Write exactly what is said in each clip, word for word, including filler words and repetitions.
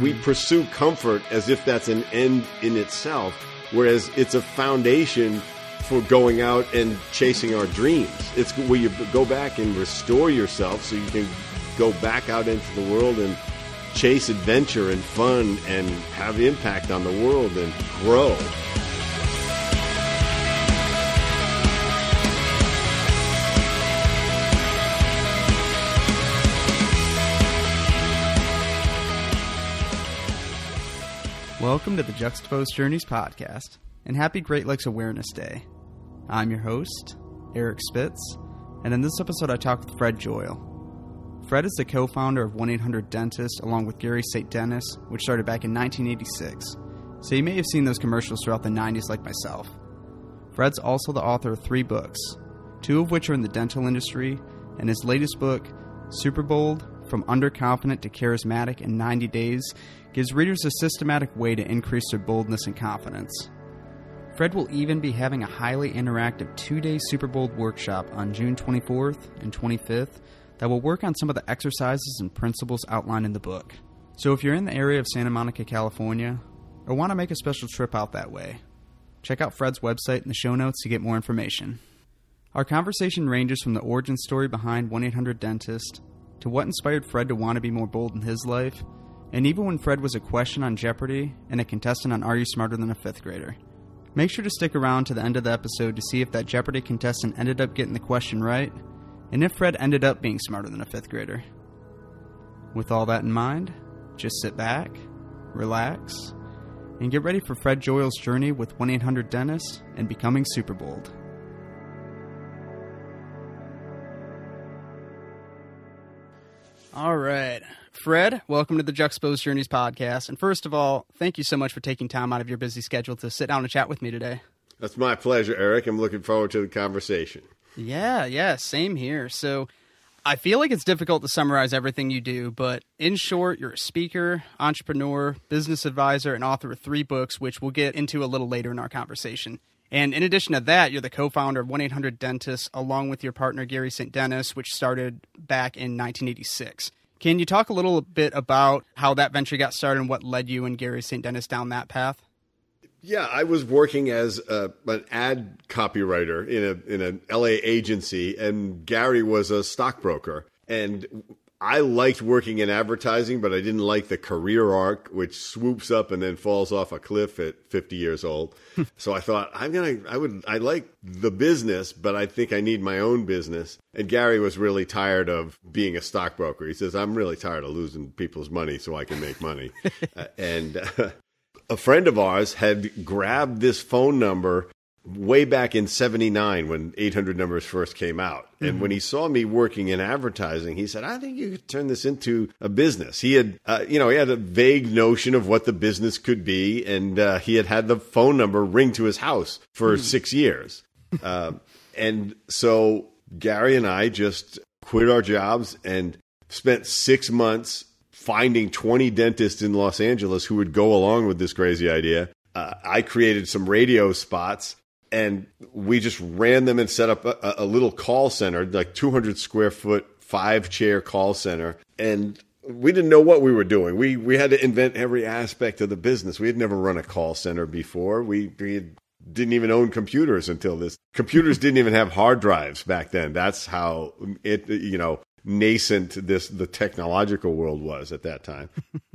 we pursue comfort as if that's an end in itself, whereas it's a foundation for going out and chasing our dreams. It's where you go back and restore yourself so you can go back out into the world and chase adventure and fun and have impact on the world and grow. Welcome to the Juxtapose Journeys Podcast, and happy Great Lakes Awareness Day. I'm your host, Eric Spitz, and in this episode I talk with Fred Joyal. Fred is the co-founder of one eight hundred dentist along with Gary Saint Dennis, which started back in nineteen eighty-six, so you may have seen those commercials throughout the nineties like myself. Fred's also the author of three books, two of which are in the dental industry, and his latest book, Super Bold, From Underconfident to Charismatic in ninety days, gives readers a systematic way to increase their boldness and confidence. Fred will even be having a highly interactive two-day Super Bold workshop on June twenty-fourth and twenty-fifth that will work on some of the exercises and principles outlined in the book. So if you're in the area of Santa Monica, California, or want to make a special trip out that way, check out Fred's website in the show notes to get more information. Our conversation ranges from the origin story behind one eight hundred dentist to what inspired Fred to want to be more bold in his life, and even when Fred was a question on Jeopardy and a contestant on Are You Smarter Than a fifth Grader? Make sure to stick around to the end of the episode to see if that Jeopardy contestant ended up getting the question right, and if Fred ended up being smarter than a fifth grader. With all that in mind, just sit back, relax, and get ready for Fred Joyal's journey with one eight hundred dentist and becoming Super Bold. All right. Fred, welcome to the Juxtapose Journeys Podcast. And first of all, thank you so much for taking time out of your busy schedule to sit down and chat with me today. That's my pleasure, Eric. I'm looking forward to the conversation. Yeah, yeah, same here. So I feel like it's difficult to summarize everything you do, but in short, you're a speaker, entrepreneur, business advisor, and author of three books, which we'll get into a little later in our conversation. And in addition to that, you're the co-founder of one eight hundred dentist along with your partner, Gary Saint Dennis, which started back in nineteen eighty-six. Can you talk a little bit about how that venture got started and what led you and Gary Saint Dennis down that path? Yeah, I was working as a, an ad copywriter in a in an L A agency, and Gary was a stockbroker. And I liked working in advertising, but I didn't like the career arc, which swoops up and then falls off a cliff at fifty years old. So I thought, I'm going to, I would, I like the business, but I think I need my own business. And Gary was really tired of being a stockbroker. He says, I'm really tired of losing people's money so I can make money. uh, and uh, a friend of ours had grabbed this phone number way back in seventy-nine when eight hundred numbers first came out. And mm-hmm. when he saw me working in advertising, he said, I think you could turn this into a business. He had, uh, you know, he had a vague notion of what the business could be. And uh, he had had the phone number ring to his house for mm-hmm. six years. uh, and so Gary and I just quit our jobs and spent six months finding twenty dentists in Los Angeles who would go along with this crazy idea. Uh, I created some radio spots. And we just ran them and set up a, a little call center, like two hundred square foot, five chair call center. And we didn't know what we were doing. We we had to invent every aspect of the business. We had never run a call center before. We, we didn't even own computers until this. Computers didn't even have hard drives back then. That's how it, you know, nascent this the technological world was at that time.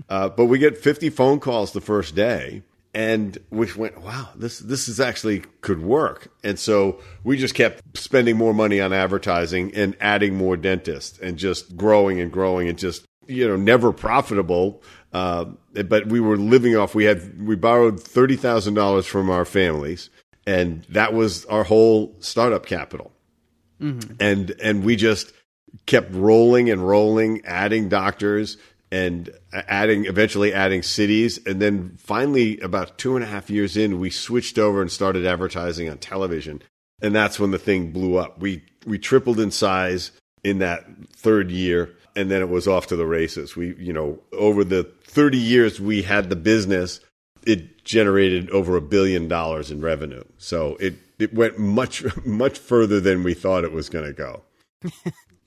uh, but we get fifty phone calls the first day. And we went, wow, this this is actually could work. And so we just kept spending more money on advertising and adding more dentists and just growing and growing and just, you know, never profitable. Uh, but we were living off. We had we borrowed thirty thousand dollars from our families, and that was our whole startup capital. Mm-hmm. And and we just kept rolling and rolling, adding doctors. And adding, eventually adding cities. And then finally, about two and a half years in, we switched over and started advertising on television. And that's when the thing blew up. We we tripled in size in that third year. And then it was off to the races. We, you know, over the thirty years we had the business, it generated over a billion dollars in revenue. So it, it went much, much further than we thought it was going to go.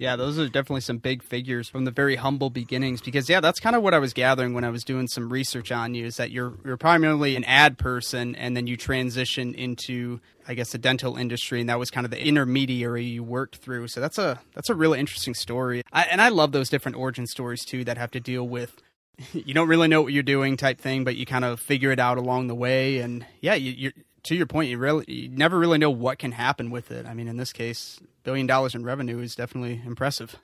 Yeah, those are definitely some big figures from the very humble beginnings, because, yeah, that's kind of what I was gathering when I was doing some research on you, is that you're you're primarily an ad person, and then you transition into, I guess, the dental industry, and that was kind of the intermediary you worked through. So that's a that's a really interesting story. I, and I love those different origin stories, too, that have to deal with you don't really know what you're doing type thing, but you kind of figure it out along the way. And, yeah, you, you're to your point, you really you never really know what can happen with it. I mean, in this case, billion dollars in revenue is definitely impressive.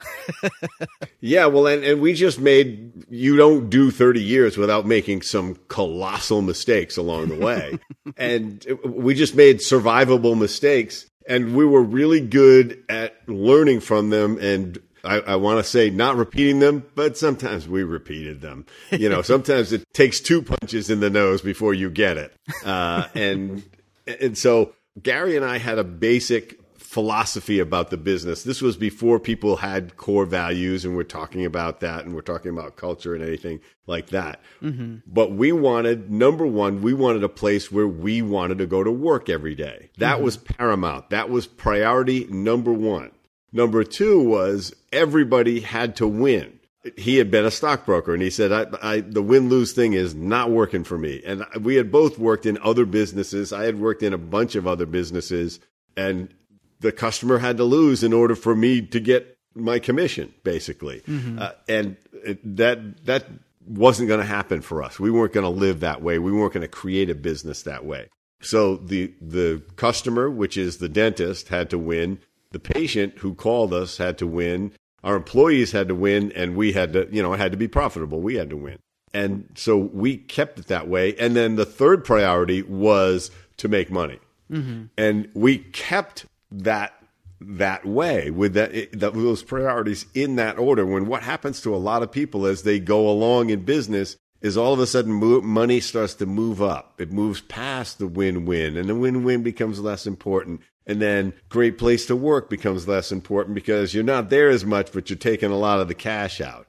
Yeah, well, and, and we just made, you don't do thirty years without making some colossal mistakes along the way. And we just made survivable mistakes, and we were really good at learning from them, and I, I want to say not repeating them, but sometimes we repeated them. You know, sometimes it takes two punches in the nose before you get it. Uh, and and so Gary and I had a basic philosophy about the business. This was before people had core values, and we're talking about that, and we're talking about culture and anything like that. Mm-hmm. But we wanted, number one, we wanted a place where we wanted to go to work every day. That mm-hmm. was paramount. That was priority number one. Number two was everybody had to win. He had been a stockbroker, and he said, I, I, the win-lose thing is not working for me. And we had both worked in other businesses. I had worked in a bunch of other businesses, and the customer had to lose in order for me to get my commission, basically. Mm-hmm. Uh, and that that wasn't going to happen for us. We weren't going to live that way. We weren't going to create a business that way. So the the customer, which is the dentist, had to win. The patient who called us had to win, our employees had to win, and we had to, you know, it had to be profitable. We had to win. And so we kept it that way. And then the third priority was to make money. Mm-hmm. And we kept that that way with that, it, that those priorities in that order. When what happens to a lot of people as they go along in business is all of a sudden mo- money starts to move up. It moves past the win-win, and the win-win becomes less important. And then great place to work becomes less important because you're not there as much, but you're taking a lot of the cash out.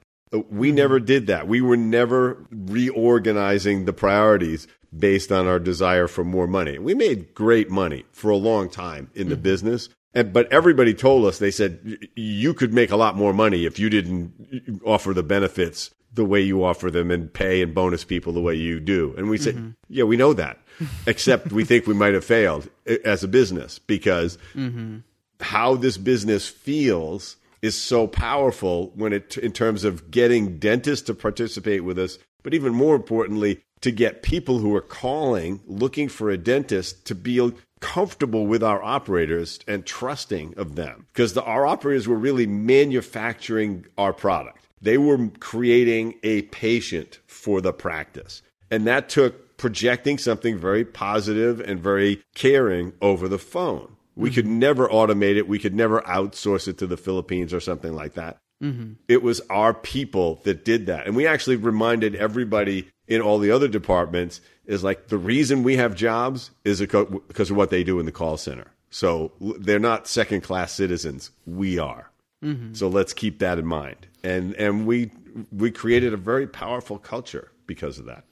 We never did that. We were never reorganizing the priorities based on our desire for more money. We made great money for a long time in the mm-hmm. business. And, but everybody told us, they said, you could make a lot more money if you didn't offer the benefits the way you offer them and pay and bonus people the way you do. And we said, mm-hmm. yeah, we know that, except we think we might have failed as a business because mm-hmm. how this business feels is so powerful when it, in terms of getting dentists to participate with us, but even more importantly, to get people who are calling, looking for a dentist to be comfortable with our operators and trusting of them, because the, our operators were really manufacturing our product. They were creating a patient for the practice. And that took projecting something very positive and very caring over the phone. We mm-hmm. could never automate it. We could never outsource it to the Philippines or something like that. Mm-hmm. It was our people that did that. And we actually reminded everybody in all the other departments is like, the reason we have jobs is because of what they do in the call center. So they're not second-class citizens. We are. Mm-hmm. So let's keep that in mind. And and we we created a very powerful culture because of that.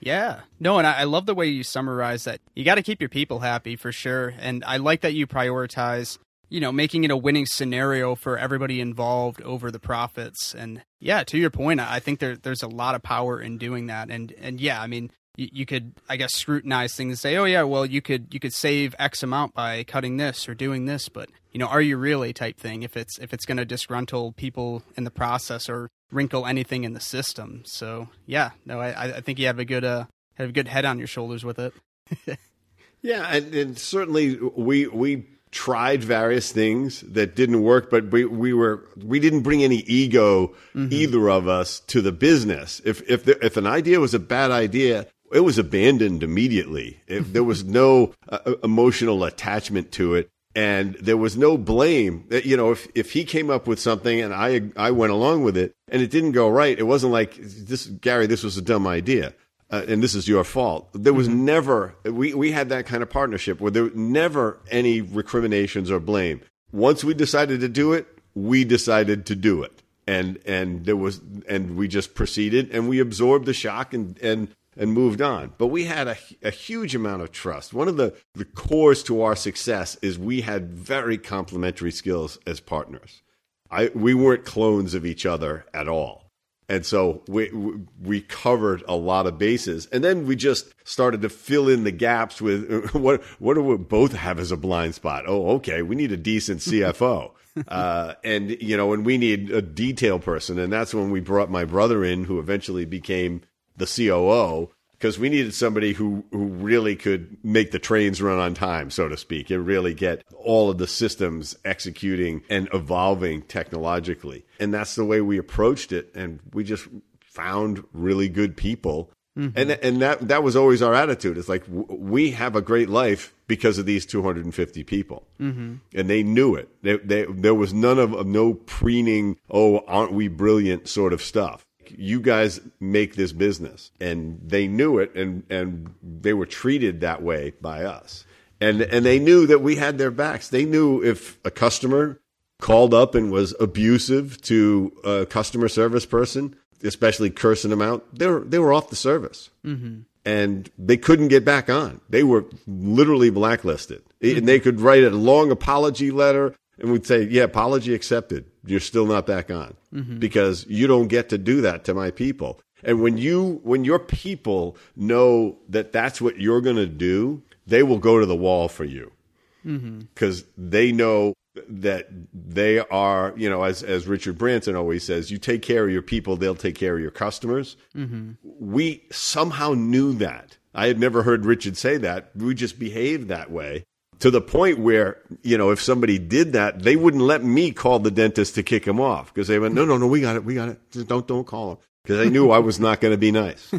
Yeah. No, and I, I love the way you summarize that. You got to keep your people happy for sure. And I like that you prioritize, you know, making it a winning scenario for everybody involved over the profits. And yeah, to your point, I think there there's a lot of power in doing that. And and yeah, I mean, you, you could, I guess, scrutinize things and say, oh yeah, well, you could you could save X amount by cutting this or doing this, but you know, are you really type thing if it's if it's going to disgruntle people in the process or wrinkle anything in the system. So yeah, no, I, I think you have a good uh, have a good head on your shoulders with it. Yeah, and, and certainly we we tried various things that didn't work, but we, we were we didn't bring any ego mm-hmm. either of us to the business. If if the, if an idea was a bad idea, it was abandoned immediately. If there was no uh, emotional attachment to it. And there was no blame. You know, if, if he came up with something and I I went along with it and it didn't go right, it wasn't like, this, Gary, this was a dumb idea uh, and this is your fault. There was mm-hmm. never, we, we had that kind of partnership where there were never any recriminations or blame. Once we decided to do it, we decided to do it. And and there was, and we just proceeded and we absorbed the shock and and. and moved on. But we had a, a huge amount of trust. One of the, the cores to our success is we had very complementary skills as partners. I we weren't clones of each other at all. And so we we covered a lot of bases, and then we just started to fill in the gaps with what what do we both have as a blind spot? Oh, okay, we need a decent C F O, uh, and you know, and we need a detail person, and that's when we brought my brother in, who eventually became the C O O, because we needed somebody who who really could make the trains run on time, so to speak, and really get all of the systems executing and evolving technologically. And that's the way we approached it. And we just found really good people. Mm-hmm. And and that that was always our attitude. It's like, w- we have a great life because of these two hundred fifty people. Mm-hmm. And they knew it. They, they, there was none of, no preening, oh, aren't we brilliant sort of stuff. You guys make this business, and they knew it, and, and they were treated that way by us. And and they knew that we had their backs. They knew if a customer called up and was abusive to a customer service person, especially cursing them out, they were, they were off the service. Mm-hmm. And they couldn't get back on. They were literally blacklisted. Mm-hmm. And they could write a long apology letter, and we'd say, yeah, apology accepted. You're still not back on, mm-hmm. because you don't get to do that to my people. And when you, when your people know that that's what you're going to do, they will go to the wall for you, because mm-hmm. they know that they are, you know, as, as Richard Branson always says, you take care of your people, they'll take care of your customers. Mm-hmm. We somehow knew that. I had never heard Richard say that. We just behaved that way. To the point where, you know, if somebody did that, they wouldn't let me call the dentist to kick him off, because they went, no, no, no, we got it. We got it. Just don't, don't call him, because they knew I was not going to be nice.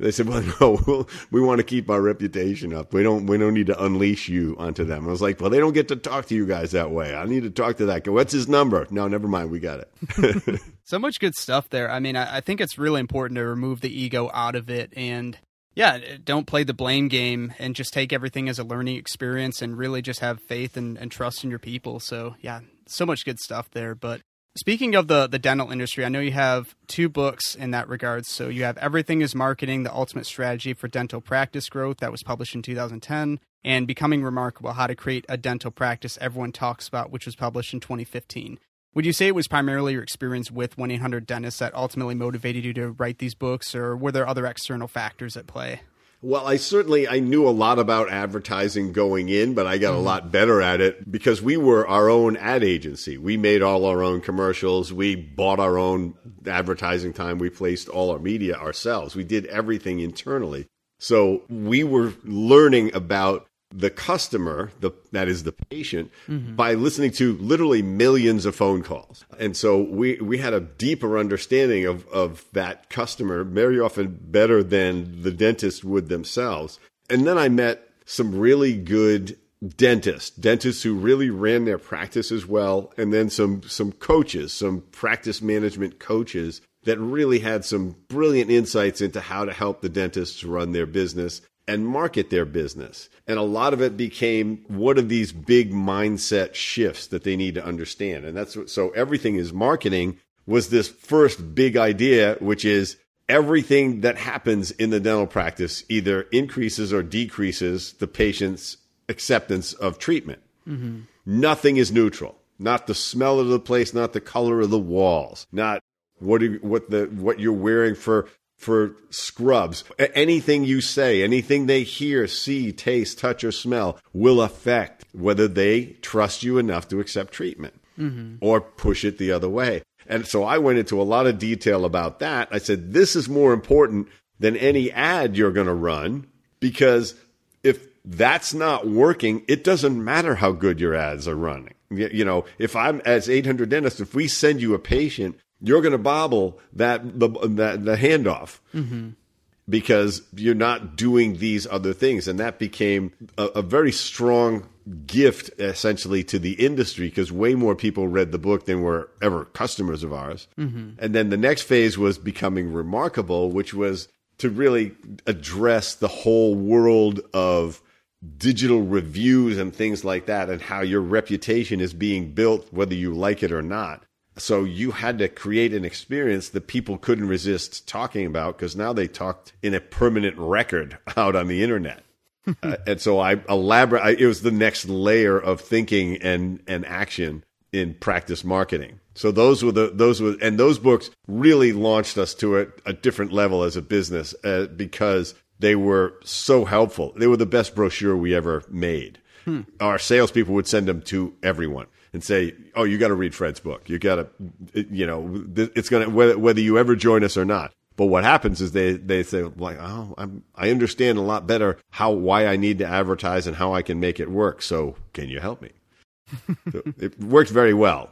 They said, well, no, we'll, we want to keep our reputation up. We don't, we don't need to unleash you onto them. I was like, well, they don't get to talk to you guys that way. I need to talk to that guy. What's his number? No, never mind. We got it. So much good stuff there. I mean, I, I think it's really important to remove the ego out of it, and yeah, don't play the blame game, and just take everything as a learning experience, and really just have faith and, and trust in your people. So yeah, so much good stuff there. But speaking of the, the dental industry, I know you have two books in that regard. So you have Everything is Marketing, The Ultimate Strategy for Dental Practice Growth, that was published in two thousand ten, and Becoming Remarkable, How to Create a Dental Practice Everyone Talks About, which was published in twenty fifteen. Would you say it was primarily your experience with one eight hundred dentist that ultimately motivated you to write these books, or were there other external factors at play? Well, I certainly, I knew a lot about advertising going in, but I got mm-hmm. a lot better at it because we were our own ad agency. We made all our own commercials. We bought our own advertising time. We placed all our media ourselves. We did everything internally. So we were learning about the customer, the, that is the patient, mm-hmm. by listening to literally millions of phone calls. And so we, we had a deeper understanding of, of that customer, very often better than the dentist would themselves. And then I met some really good dentists, dentists who really ran their practices well, and then some, some coaches, some practice management coaches that really had some brilliant insights into how to help the dentists run their business and market their business. And a lot of it became, what are these big mindset shifts that they need to understand? And that's what, so Everything is Marketing was this first big idea, which is everything that happens in the dental practice either increases or decreases the patient's acceptance of treatment. Mm-hmm. Nothing is neutral. Not the smell of the place, not the color of the walls, not what are, what the what you're wearing for for scrubs. Anything you say, anything they hear, see, taste, touch, or smell will affect whether they trust you enough to accept treatment mm-hmm. or push it the other way. And so I went into a lot of detail about that. I said, this is more important than any ad you're going to run, because if that's not working, it doesn't matter how good your ads are running. You know, if I'm as eight hundred dentists, if we send you a patient, you're going to bobble that the that, the handoff mm-hmm. because you're not doing these other things. And that became a, a very strong gift, essentially, to the industry, because way more people read the book than were ever customers of ours. Mm-hmm. And then the next phase was Becoming Remarkable, which was to really address the whole world of digital reviews and things like that, and how your reputation is being built, whether you like it or not. So you had to create an experience that people couldn't resist talking about, because now they talked in a permanent record out on the internet. uh, and so I elaborate. I, it was the next layer of thinking and, and action in practice marketing. So those were the those were and those books really launched us to a, a different level as a business uh, because they were so helpful. They were the best brochure we ever made. Hmm. Our salespeople would send them to everyone and say, "Oh, you got to read Fred's book. You got to, you know, it's going to whether whether you ever join us or not." But what happens is they they say like, "Oh, I'm I understand a lot better how why I need to advertise and how I can make it work. So can you help me?" So it worked very well.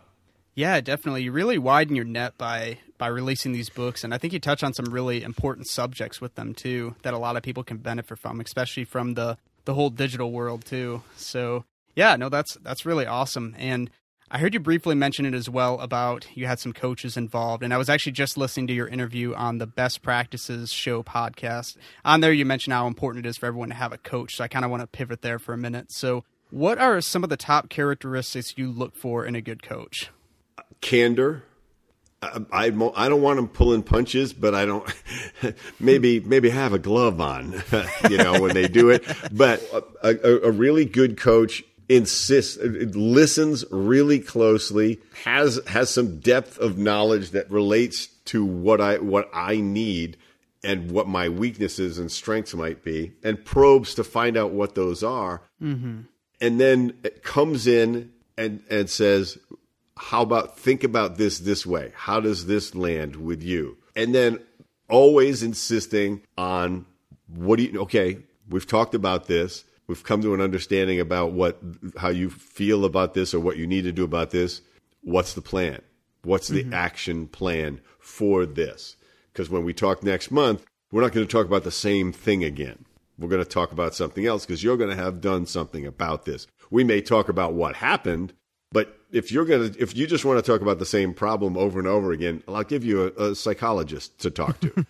Yeah, definitely. You really widen your net by by releasing these books. And I think you touch on some really important subjects with them, too, that a lot of people can benefit from, especially from the, the whole digital world, too. So, yeah, no, that's that's really awesome. And I heard you briefly mention it as well about you had some coaches involved. And I was actually just listening to your interview on the Best Practices Show podcast. On there, you mentioned how important it is for everyone to have a coach. So I kind of want to pivot there for a minute. So what are some of the top characteristics you look for in a good coach? Candor. I, I, I don't want them pulling punches, but I don't, maybe, maybe have a glove on, you know, when they do it. But a, a really good coach insists, listens really closely, has, has some depth of knowledge that relates to what I, what I need and what my weaknesses and strengths might be, and probes to find out what those are. Mm-hmm. And then it comes in and, and says, how about think about this this way? How does this land with you? And then always insisting on what do you, okay, we've talked about this. We've come to an understanding about what, how you feel about this or what you need to do about this. What's the plan? What's the mm-hmm. action plan for this? Because when we talk next month, we're not going to talk about the same thing again. We're going to talk about something else because you're going to have done something about this. We may talk about what happened, but if you're going to, if you just want to talk about the same problem over and over again, I'll give you a, a psychologist to talk to.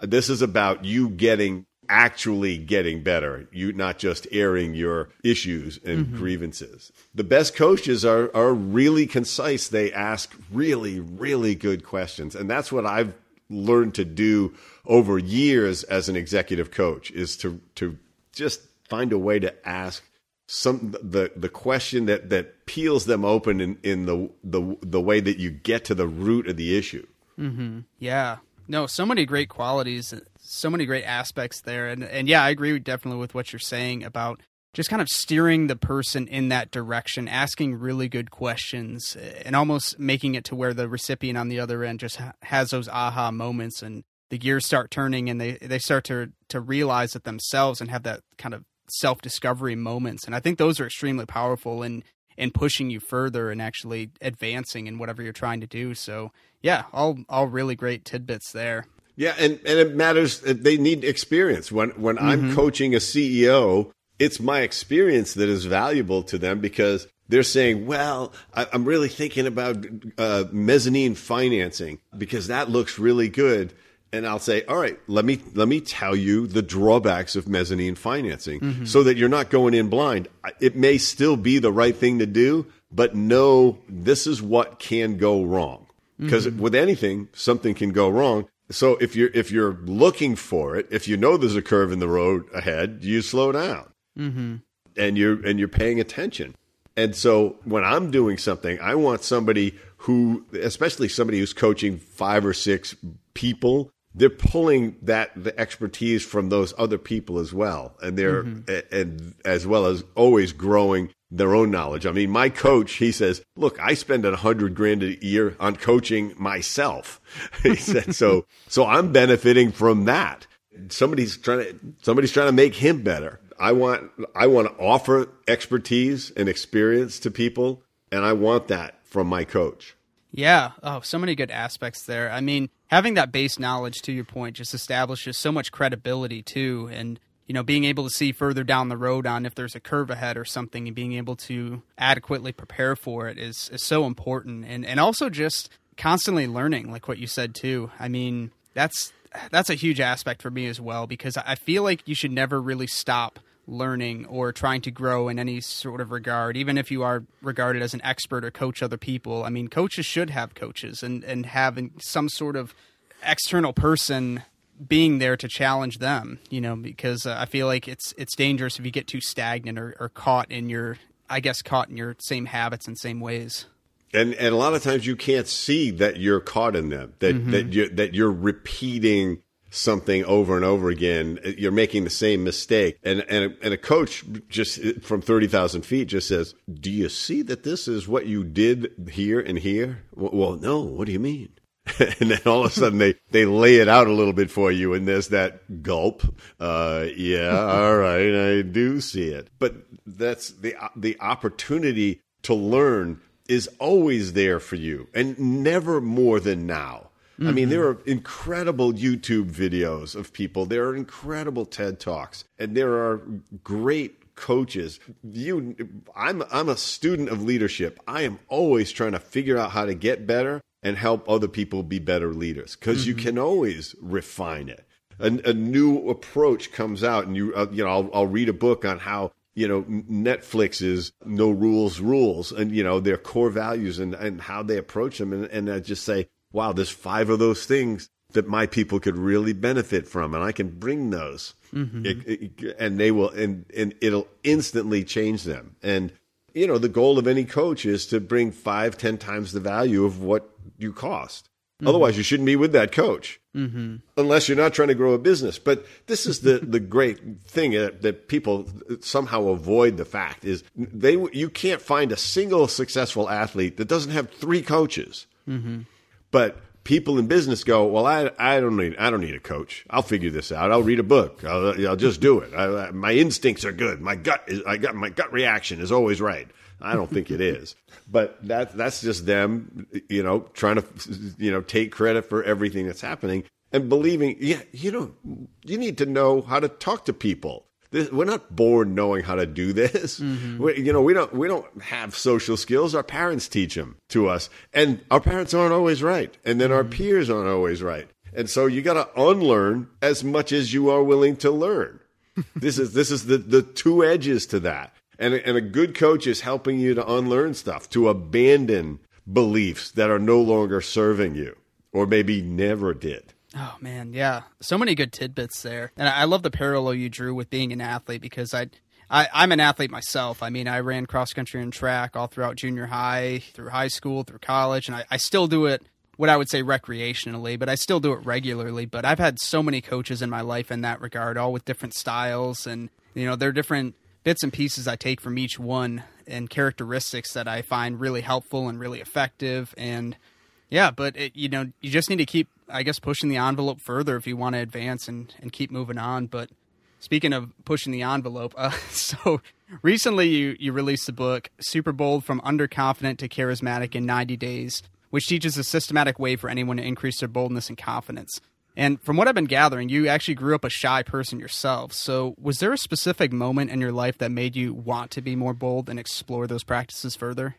This is about you getting, actually getting better. You not just airing your issues and mm-hmm. grievances. The best coaches are, are really concise. They ask really, really good questions. And that's what I've learned to do over years as an executive coach is to, to just find a way to ask some the the question that that peels them open in in the the the way that you get to the root of the issue. Mm-hmm. Yeah, no, so many great qualities, so many great aspects there, and and yeah, I agree definitely with what you're saying about just kind of steering the person in that direction, asking really good questions, and almost making it to where the recipient on the other end just ha- has those aha moments, and the gears start turning, and they they start to to realize it themselves and have that kind of self-discovery moments. And I think those are extremely powerful in, in pushing you further and actually advancing in whatever you're trying to do. So yeah, all, all really great tidbits there. Yeah. And, and it matters. They need experience. When, when mm-hmm. I'm coaching a C E O, it's my experience that is valuable to them because they're saying, well, I, I'm really thinking about uh, mezzanine financing because that looks really good. And I'll say, all right, let me let me tell you the drawbacks of mezzanine financing mm-hmm. so that you're not going in blind. It may still be the right thing to do, but know this is what can go wrong. Because mm-hmm. with anything, something can go wrong. So if you're, if you're looking for it, if you know there's a curve in the road ahead, you slow down mm-hmm. and you're and you're paying attention. And so when I'm doing something, I want somebody who, especially somebody who's coaching five or six people, they're pulling that the expertise from those other people as well, and they're mm-hmm. and as well as always growing their own knowledge. I mean, my coach, he says, "Look, I spend a hundred grand a year on coaching myself." He said, "So, so I'm benefiting from that. Somebody's trying to somebody's trying to make him better. I want I want to offer expertise and experience to people, and I want that from my coach." Yeah. Oh, so many good aspects there. I mean, having that base knowledge, to your point, just establishes so much credibility, too. And, you know, being able to see further down the road on if there's a curve ahead or something, and being able to adequately prepare for it is, is so important. And and also just constantly learning, like what you said, too. I mean, that's that's a huge aspect for me as well, because I feel like you should never really stop learning or trying to grow in any sort of regard, even if you are regarded as an expert or coach other people. I mean, coaches should have coaches and, and having some sort of external person being there to challenge them, you know, because uh, I feel like it's it's dangerous if you get too stagnant or, or caught in your, I guess, caught in your same habits and same ways. And and a lot of times you can't see that you're caught in them, that mm-hmm. that you that you're repeating something over and over again. You're making the same mistake. And and a, and a coach just from thirty thousand feet just says, do you see that this is what you did here and here? Well, no. What do you mean? And then all of a sudden they, they lay it out a little bit for you, and there's that gulp. Uh, yeah, all right, I do see it. But that's the the opportunity to learn is always there for you, and never more than now. Mm-hmm. I mean, there are incredible YouTube videos of people. There are incredible TED Talks, and there are great coaches. You, I'm I'm a student of leadership. I am always trying to figure out how to get better and help other people be better leaders, because mm-hmm. you can always refine it. A, a new approach comes out, and you uh, you know I'll, I'll read a book on how you know Netflix is no rules rules, and you know their core values and, and how they approach them, and, and I just say, wow, there's five of those things that my people could really benefit from, and I can bring those, mm-hmm. it, it, and they will, and and it'll instantly change them. And you know the goal of any coach is to bring five, ten times the value of what you cost. Mm-hmm. Otherwise, you shouldn't be with that coach, mm-hmm. unless you're not trying to grow a business. But this is the, the great thing that, that people somehow avoid the fact is they you can't find a single successful athlete that doesn't have three coaches. Mm-hmm. But people in business go, well, I I don't need I don't need a coach. I'll figure this out. I'll read a book. I'll, I'll just do it. I, I, my instincts are good. My gut is I got my gut reaction is always right. I don't think it is, but that that's just them, you know, trying to, you know, take credit for everything that's happening and believing. Yeah, you don't. You need to know how to talk to people. This, we're not born knowing how to do this. Mm-hmm. We, you know, we don't we don't have social skills. Our parents teach them to us, and our parents aren't always right, and then mm-hmm. our peers aren't always right, and so you got to unlearn as much as you are willing to learn. This is this is the the two edges to that, and and a good coach is helping you to unlearn stuff, to abandon beliefs that are no longer serving you, or maybe never did. Oh, man. Yeah. So many good tidbits there. And I love the parallel you drew with being an athlete, because I, I, I'm an athlete myself. I mean, I ran cross country and track all throughout junior high, through high school, through college. And I, I still do it, what I would say recreationally, but I still do it regularly. But I've had so many coaches in my life in that regard, all with different styles. And, you know, they're different bits and pieces I take from each one and characteristics that I find really helpful and really effective. And yeah, but, it, you know, you just need to keep, I guess, pushing the envelope further if you want to advance and, and keep moving on. But speaking of pushing the envelope, uh, so recently you, you released the book, Super Bold, From Underconfident to Charismatic in ninety days, which teaches a systematic way for anyone to increase their boldness and confidence. And from what I've been gathering, you actually grew up a shy person yourself. So was there a specific moment in your life that made you want to be more bold and explore those practices further?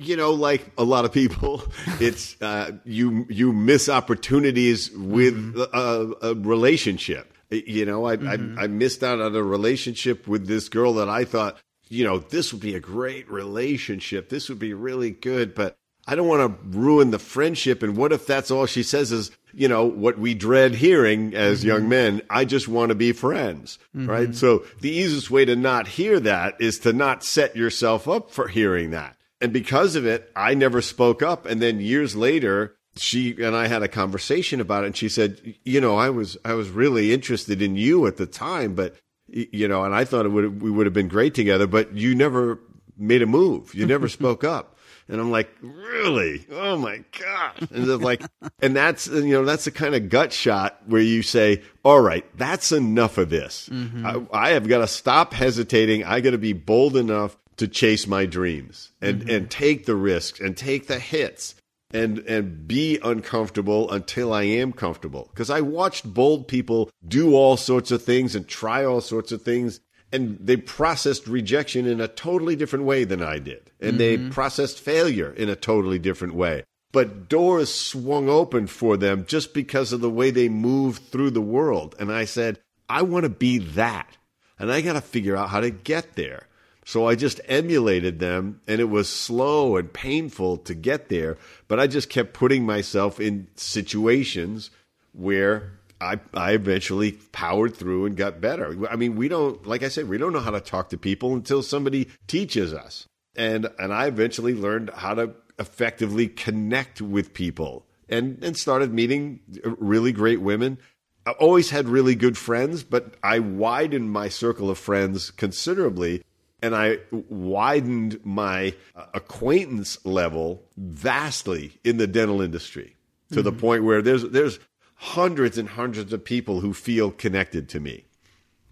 You know, like a lot of people, it's uh, you you miss opportunities with mm-hmm. a, a relationship. You know, I, mm-hmm. I I missed out on a relationship with this girl that I thought, you know, this would be a great relationship. This would be really good, but I don't want to ruin the friendship. And what if that's all she says is, you know, what we dread hearing as mm-hmm. young men? I just want to be friends, mm-hmm. right? So the easiest way to not hear that is to not set yourself up for hearing that. And because of it, I never spoke up. And then years later, she and I had a conversation about it. And she said, you know, I was I was really interested in you at the time, but, you know, and I thought it would we would have been great together, but you never made a move. You never spoke up. And I'm like, really? Oh, my God. And like, and that's, you know, that's the kind of gut shot where you say, all right, that's enough of this. Mm-hmm. I, I have got to stop hesitating. I got to be bold enough to chase my dreams and, mm-hmm. and take the risks and take the hits and, and be uncomfortable until I am comfortable. Because I watched bold people do all sorts of things and try all sorts of things, and they processed rejection in a totally different way than I did. And mm-hmm. they processed failure in a totally different way. But doors swung open for them just because of the way they moved through the world. And I said, I want to be that. And I got to figure out how to get there. So I just emulated them, and it was slow and painful to get there, but I just kept putting myself in situations where I, I eventually powered through and got better. I mean, we don't, like I said, we don't know how to talk to people until somebody teaches us. And and I eventually learned how to effectively connect with people, and, and started meeting really great women. I always had really good friends, but I widened my circle of friends considerably, and I widened my acquaintance level vastly in the dental industry to mm-hmm. the point where there's there's hundreds and hundreds of people who feel connected to me.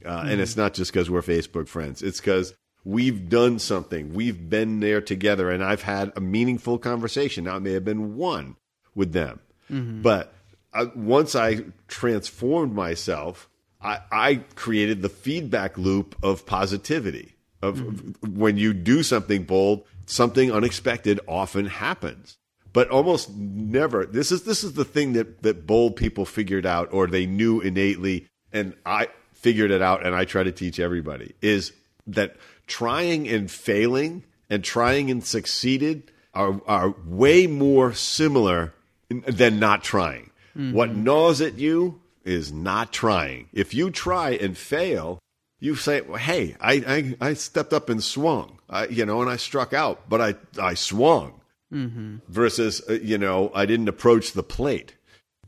Uh, mm-hmm. And it's not just because we're Facebook friends. It's because we've done something. We've been there together, and I've had a meaningful conversation. Now, it may have been one with them. Mm-hmm. But I, once I transformed myself, I, I created the feedback loop of positivity. Of mm-hmm. When you do something bold, something unexpected often happens. But almost never, this is this is the thing that, that bold people figured out, or they knew innately, and I figured it out, and I try to teach everybody, is that trying and failing and trying and succeeded are, are way more similar than not trying. Mm-hmm. What gnaws at you is not trying. If you try and fail, you say, well, hey, I, I I stepped up and swung, I, you know, and I struck out, but I, I swung mm-hmm. versus, uh, you know, I didn't approach the plate.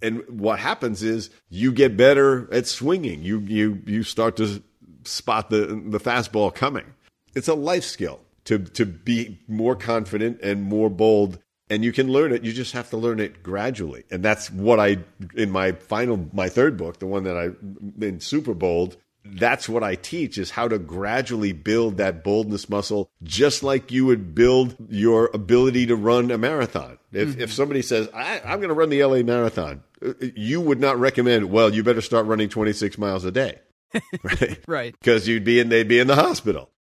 And what happens is you get better at swinging. You you you start to spot the the fastball coming. It's a life skill to to be more confident and more bold. And you can learn it. You just have to learn it gradually. And that's what I, in my final, my third book, the one that I, in Super Bold, that's what I teach, is how to gradually build that boldness muscle, just like you would build your ability to run a marathon. If mm-hmm. if somebody says, I, I'm going to run the L A Marathon, you would not recommend, well, you better start running twenty-six miles a day. Right. Right. Because you'd be in, they'd be in the hospital.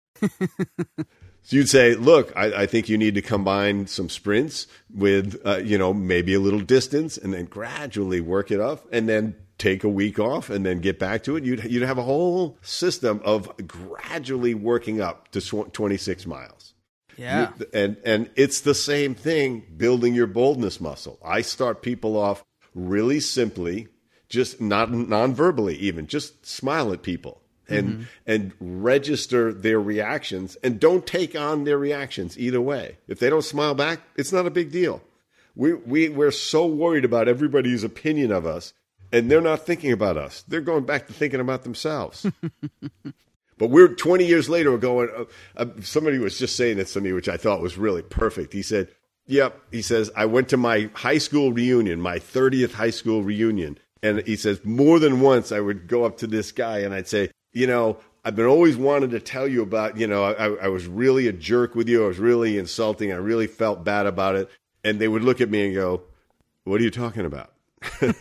So you'd say, look, I, I think you need to combine some sprints with, uh, you know, maybe a little distance, and then gradually work it up, and then take a week off, and then get back to it. You'd, you'd have a whole system of gradually working up to twenty-six miles. Yeah. You, and, and it's the same thing, building your boldness muscle. I start people off really simply, just not non-verbally even, just smile at people. And mm-hmm. and register their reactions, and don't take on their reactions either way. If they don't smile back, it's not a big deal. We, we, we're so worried about everybody's opinion of us, and they're not thinking about us. They're going back to thinking about themselves. But we're twenty years later, we're going, uh, uh, somebody was just saying this to me, which I thought was really perfect. He said, yep, he says, I went to my high school reunion, my thirtieth high school reunion. And he says, more than once I would go up to this guy and I'd say, you know, I've been always wanted to tell you about, you know, I, I was really a jerk with you. I was really insulting. I really felt bad about it. And they would look at me and go, what are you talking about?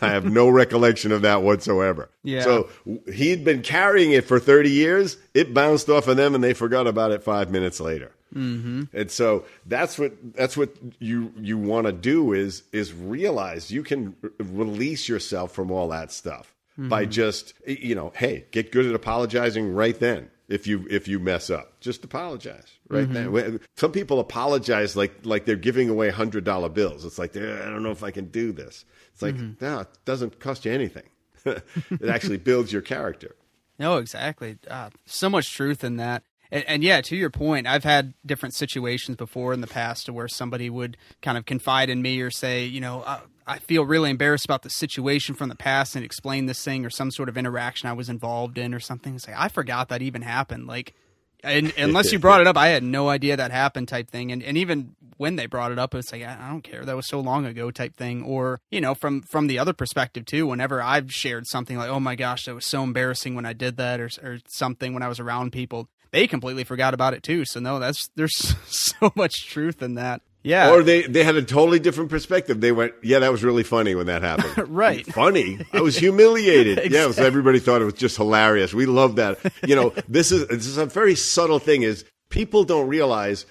I have no recollection of that whatsoever. Yeah. So he'd been carrying it for thirty years. It bounced off of them and they forgot about it five minutes later. Mm-hmm. And so that's what that's what you you want to do is is realize you can r- release yourself from all that stuff. Mm-hmm. By just, you know, hey, get good at apologizing right then. If you if you mess up, just apologize right mm-hmm. then. Some people apologize like like they're giving away one hundred dollar bills. It's like, I don't know if I can do this. It's like, mm-hmm. no, it doesn't cost you anything. It actually builds your character. No, exactly. Uh, so much truth in that. And, and yeah, to your point, I've had different situations before in the past to where somebody would kind of confide in me or say, you know, uh, I feel really embarrassed about the situation from the past, and explain this thing or some sort of interaction I was involved in or something. It's like, I forgot that even happened. Like, and, unless you brought it up, I had no idea that happened type thing. And, and even when they brought it up, it's like, I don't care. That was so long ago type thing. Or, you know, from, from the other perspective too, whenever I've shared something like, oh my gosh, that was so embarrassing when I did that or, or something when I was around people. They completely forgot about it too. So no, that's there's so much truth in that. Yeah. Or they, they had a totally different perspective. They went, yeah, that was really funny when that happened. Right. Funny. I was humiliated. Exactly. Yeah. It was, everybody thought it was just hilarious. We love that. You know, this is this is a very subtle thing, is people don't realize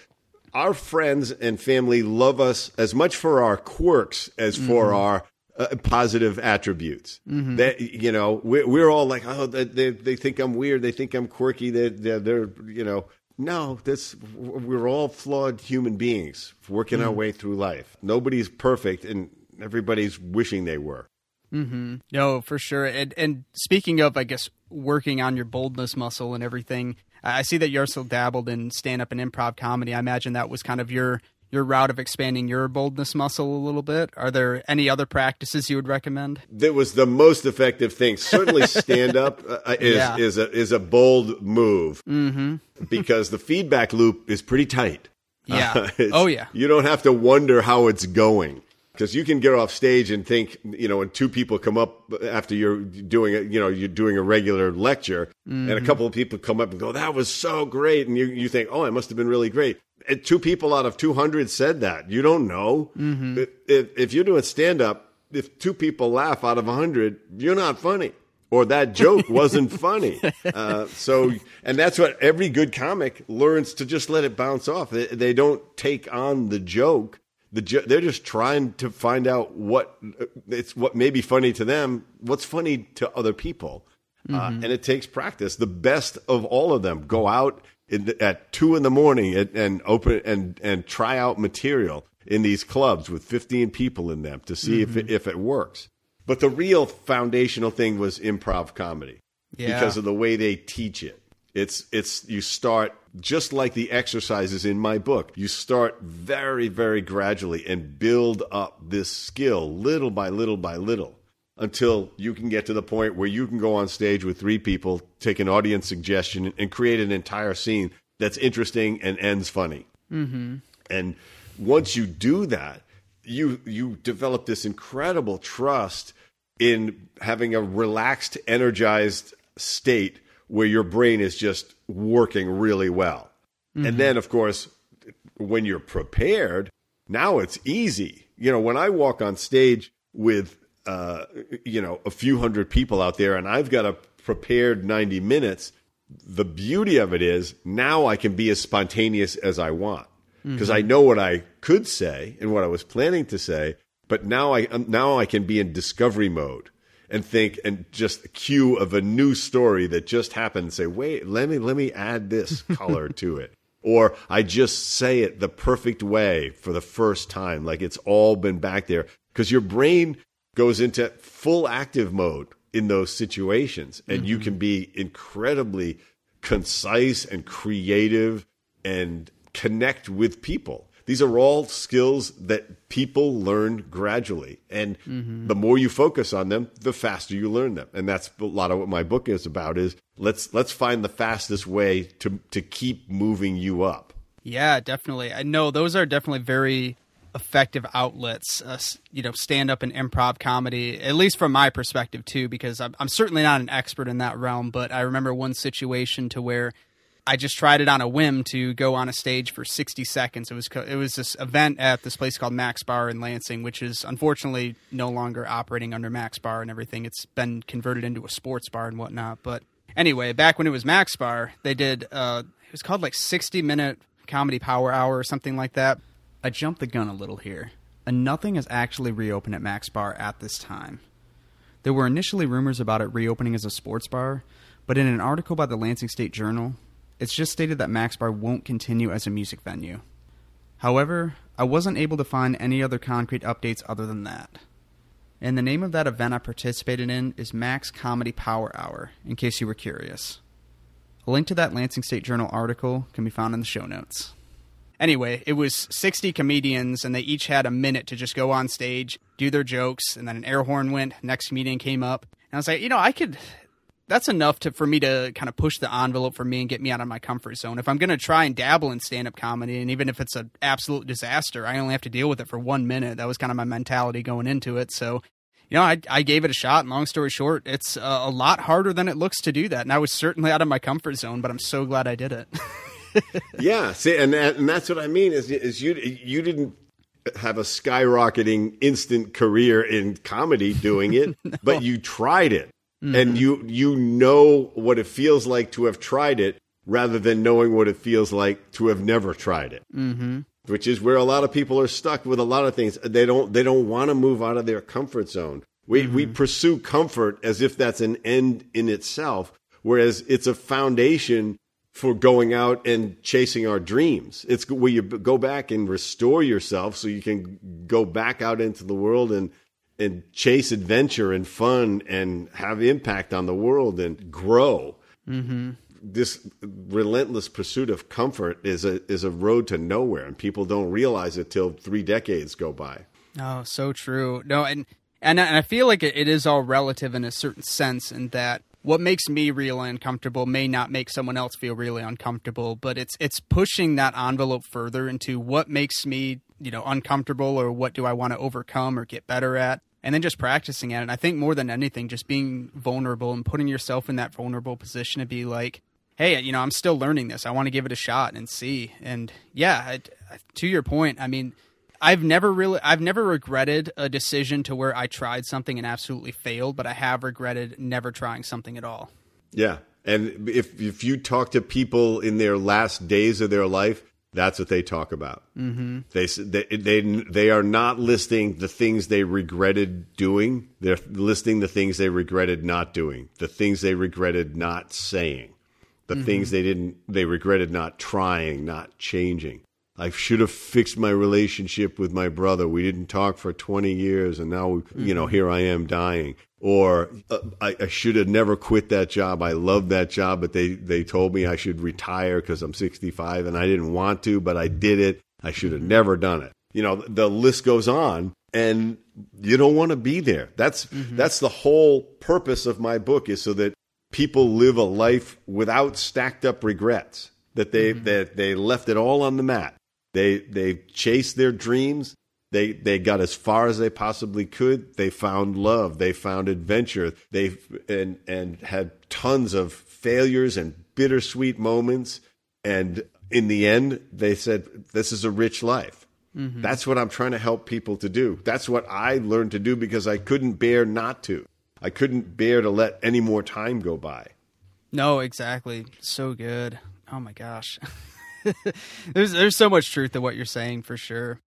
our friends and family love us as much for our quirks as mm-hmm. for our Uh, positive attributes. Mm-hmm. That, you know, we're, we're all like, oh, they they think I'm weird. They think I'm quirky. They're, they're, they're you know, no, that's, we're all flawed human beings working mm-hmm. our way through life. Nobody's perfect, and everybody's wishing they were. Mm-hmm. No, for sure. And, and speaking of, I guess, working on your boldness muscle and everything, I see that you also dabbled in stand-up and improv comedy. I imagine that was kind of your your route of expanding your boldness muscle a little bit? Are there any other practices you would recommend? That was the most effective thing. Certainly stand up uh, is, yeah. is, a, is a bold move mm-hmm. because the feedback loop is pretty tight. Yeah. Uh, oh, yeah. You don't have to wonder how it's going. Because you can get off stage and think, you know, and two people come up after you're doing a, you know, you're doing a regular lecture, mm-hmm. and a couple of people come up and go, "That was so great," and you you think, "Oh, it must have been really great." And two people out of two hundred said that. You don't know. Mm-hmm. If, if you're doing stand up, if two people laugh out of a hundred, you're not funny, or that joke wasn't funny. Uh, so, and that's what every good comic learns to just let it bounce off. They, they don't take on the joke. The jo- they're just trying to find out what it's what may be funny to them, what's funny to other people. Mm-hmm. Uh, and it takes practice. The best of all of them go out in the, at two in the morning and, and open and, and try out material in these clubs with fifteen people in them to see mm-hmm. if it, if it works. But the real foundational thing was improv comedy yeah. because of the way they teach it. It's it's you start just like the exercises in my book. You start very, very gradually and build up this skill little by little by little until you can get to the point where you can go on stage with three people, take an audience suggestion, and create an entire scene that's interesting and ends funny. Mm-hmm. And once you do that, you you develop this incredible trust in having a relaxed, energized state where your brain is just working really well. Mm-hmm. And then, of course, when you're prepared, now it's easy. You know, when I walk on stage with, uh, you know, a few hundred people out there and I've got a prepared ninety minutes, the beauty of it is now I can be as spontaneous as I want because mm-hmm. I know what I could say and what I was planning to say, but now I now I can be in discovery mode. And think and just cue of a new story that just happened and say, wait, let me let me add this color to it. Or I just say it the perfect way for the first time. Like it's all been back there. Because your brain goes into full active mode in those situations. And mm-hmm. you can be incredibly concise and creative and connect with people. These are all skills that people learn gradually. And mm-hmm. the more you focus on them, the faster you learn them. And that's a lot of what my book is about is let's let's find the fastest way to, to keep moving you up. Yeah, definitely. I know those are definitely very effective outlets, uh, you know, stand up and improv comedy, at least from my perspective, too, because I'm, I'm certainly not an expert in that realm. But I remember one situation to where I just tried it on a whim to go on a stage for sixty seconds. It was co- it was this event at this place called Max Bar in Lansing, which is unfortunately no longer operating under Max Bar and everything. It's been converted into a sports bar and whatnot. But anyway, back when it was Max Bar, they did uh, it was called like sixty minute comedy power hour or something like that. I jumped the gun a little here, and nothing is actually reopened at Max Bar at this time. There were initially rumors about it reopening as a sports bar, but in an article by the Lansing State Journal, it's just stated that Max Bar won't continue as a music venue. However, I wasn't able to find any other concrete updates other than that. And the name of that event I participated in is Max Comedy Power Hour, in case you were curious. A link to that Lansing State Journal article can be found in the show notes. Anyway, it was sixty comedians, and they each had a minute to just go on stage, do their jokes, and then an air horn went, next comedian came up. And I was like, you know, I could... that's enough to for me to kind of push the envelope for me and get me out of my comfort zone. If I'm going to try and dabble in stand-up comedy, and even if it's an absolute disaster, I only have to deal with it for one minute. That was kind of my mentality going into it. So, you know, I, I gave it a shot. And long story short, it's uh, a lot harder than it looks to do that. And I was certainly out of my comfort zone, but I'm so glad I did it. Yeah. See, and, that, and that's what I mean is, is you, you didn't have a skyrocketing instant career in comedy doing it, no. but you tried it. Mm-hmm. And you you know what it feels like to have tried it rather than knowing what it feels like to have never tried it, mm-hmm. which is where a lot of people are stuck with a lot of things. They don't they don't want to move out of their comfort zone. We mm-hmm. we pursue comfort as if that's an end in itself, whereas it's a foundation for going out and chasing our dreams. It's where you go back and restore yourself so you can go back out into the world and and chase adventure and fun and have impact on the world and grow. Mm-hmm. this relentless pursuit of comfort is a is a road to nowhere, and people don't realize it till three decades go by. Oh, so true. No, and and I, and I feel like it, it is all relative in a certain sense, in that what makes me really uncomfortable may not make someone else feel really uncomfortable. But it's it's pushing that envelope further into what makes me, you know, uncomfortable, or what do I want to overcome or get better at. And then just practicing at it. And I think more than anything, just being vulnerable and putting yourself in that vulnerable position to be like, hey, you know, I'm still learning this. I want to give it a shot and see. And yeah, I, I, to your point, I mean, I've never really, I've never regretted a decision to where I tried something and absolutely failed, but I have regretted never trying something at all. Yeah. And if if you talk to people in their last days of their life, that's what they talk about. Mm-hmm. They, they they they are not listing the things they regretted doing. They're listing the things they regretted not doing, the things they regretted not saying, the mm-hmm. things they didn't they regretted not trying, not changing. I should have fixed my relationship with my brother. We didn't talk for twenty years, and now mm-hmm. you know, here I am dying. Or uh, I, I should have never quit that job. I loved that job, but they, they told me I should retire because I'm sixty-five and I didn't want to, but I did it. I should have never done it. You know, the list goes on, and you don't want to be there. That's mm-hmm. that's the whole purpose of my book, is so that people live a life without stacked up regrets, that they mm-hmm. that they left it all on the mat. They they chased their dreams. They they got as far as they possibly could. They found love. They found adventure. They and and had tons of failures and bittersweet moments. And in the end, they said, "This is a rich life." Mm-hmm. That's what I'm trying to help people to do. That's what I learned to do, because I couldn't bear not to. I couldn't bear to let any more time go by. No, exactly. So good. Oh my gosh. there's there's so much truth to what you're saying, for sure.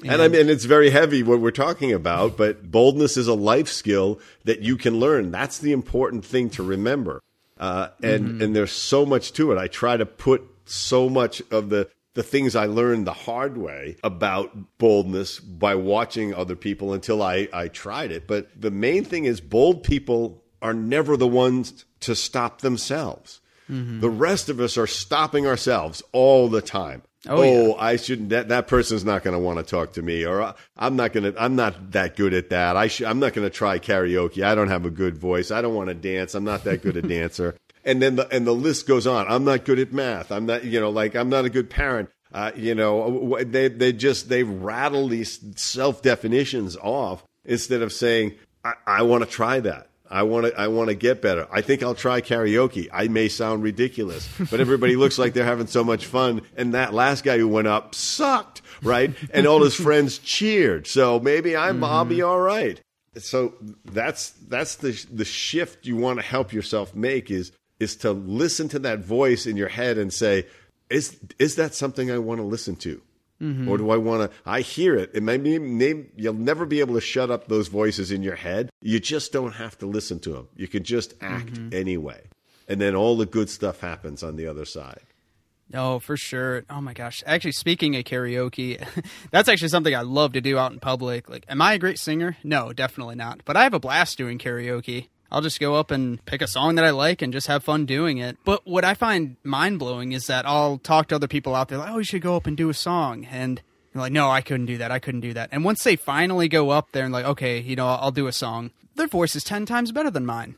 And, and I mean, it's very heavy what we're talking about, but boldness is a life skill that you can learn. That's the important thing to remember. Uh, and, mm-hmm. and there's so much to it. I try to put so much of the, the things I learned the hard way about boldness by watching other people until I, I tried it. But the main thing is, bold people are never the ones to stop themselves. Mm-hmm. The rest of us are stopping ourselves all the time. Oh, oh yeah. I shouldn't. That, that person's not going to want to talk to me, or I'm not going to. I'm not that good at that. I sh- I'm not going to try karaoke. I don't have a good voice. I don't want to dance. I'm not that good a dancer. And then the and the list goes on. I'm not good at math. I'm not. You know, like I'm not a good parent. Uh, you know, they they just they rattle these self definitions off instead of saying, I, I want to try that. I want to I want to get better. I think I'll try karaoke. I may sound ridiculous, but everybody looks like they're having so much fun. And that last guy who went up sucked, right? And all his friends cheered. So maybe I'm mm-hmm. I'll be all right. So that's that's the the shift you want to help yourself make, is is to listen to that voice in your head and say, is is that something I want to listen to? Mm-hmm. Or do I want to? I hear it. It may be, may, you'll never be able to shut up those voices in your head. You just don't have to listen to them. You can just act mm-hmm. anyway. And then all the good stuff happens on the other side. Oh, for sure. Oh, my gosh. Actually, speaking of karaoke, that's actually something I love to do out in public. Like, am I a great singer? No, definitely not. But I have a blast doing karaoke. I'll just go up and pick a song that I like and just have fun doing it. But what I find mind-blowing is that I'll talk to other people out there, like, oh, you should go up and do a song. And they're like, no, I couldn't do that. I couldn't do that. And once they finally go up there and like, okay, you know, I'll do a song, their voice is ten times better than mine.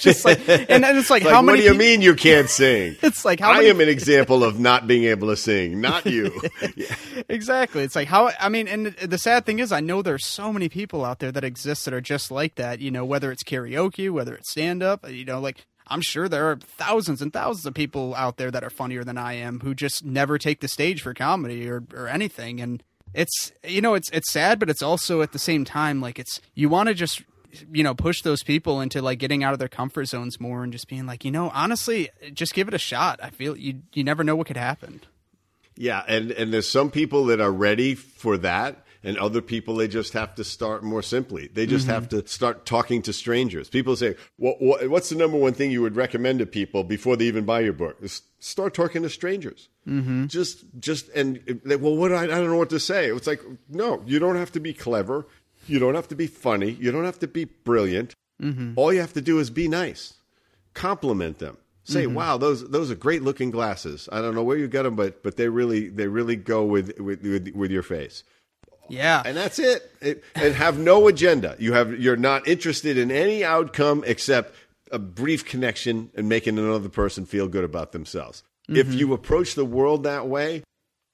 Just like, and it's like, like how many? What do you people... mean you can't sing? It's like, how I many... am an example of not being able to sing, not you. Yeah. Exactly. It's like how I mean, and the sad thing is, I know there's so many people out there that exist that are just like that. You know, whether it's karaoke, whether it's stand up. You know, like I'm sure there are thousands and thousands of people out there that are funnier than I am, who just never take the stage for comedy or or anything. And it's you know, it's it's sad, but it's also at the same time like it's you want to just. you know, push those people into like getting out of their comfort zones more and just being like, you know, honestly, just give it a shot. I feel you, you never know what could happen. Yeah. And, and there's some people that are ready for that. And other people, they just have to start more simply. They just mm-hmm. have to start talking to strangers. People say, well, what's the number one thing you would recommend to people before they even buy your book? Start talking to strangers. Mm-hmm. Just, just, and they, well, what, I, I don't know what to say. It's like, no, you don't have to be clever. You don't have to be funny. You don't have to be brilliant. Mm-hmm. All you have to do is be nice. Compliment them. say, mm-hmm. wow, those those are great looking glasses. I don't know where you got them, but but they really they really go with with with, with your face. Yeah, and that's it. it. And have no agenda. You have you're not interested in any outcome except a brief connection and making another person feel good about themselves. Mm-hmm. If you approach the world that way,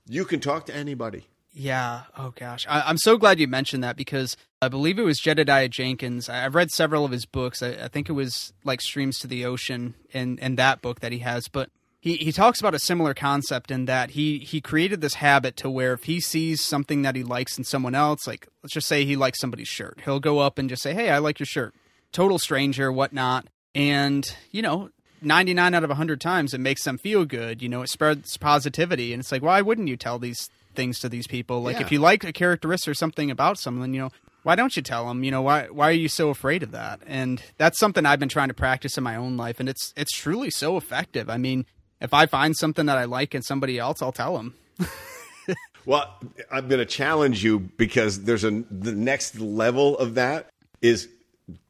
you can talk to anybody. Yeah. Oh, gosh. I, I'm so glad you mentioned that because I believe it was Jedediah Jenkins. I, I've read several of his books. I, I think it was like Streams to the Ocean and, and that book that he has. But he, he talks about a similar concept in that he, he created this habit to where if he sees something that he likes in someone else, like let's just say he likes somebody's shirt, he'll go up and just say, hey, I like your shirt. Total stranger, whatnot. And, you know, ninety-nine out of one hundred times it makes them feel good. You know, it spreads positivity. And it's like, why wouldn't you tell these things to these people? Like, yeah. if you like a characteristic or something about someone, you know, why don't you tell them? You know, why why are you so afraid of that? And that's something I've been trying to practice in my own life, and it's it's truly so effective. I mean, if I find something that I like in somebody else, I'll tell them. Well, I'm going to challenge you because there's a the next level of that is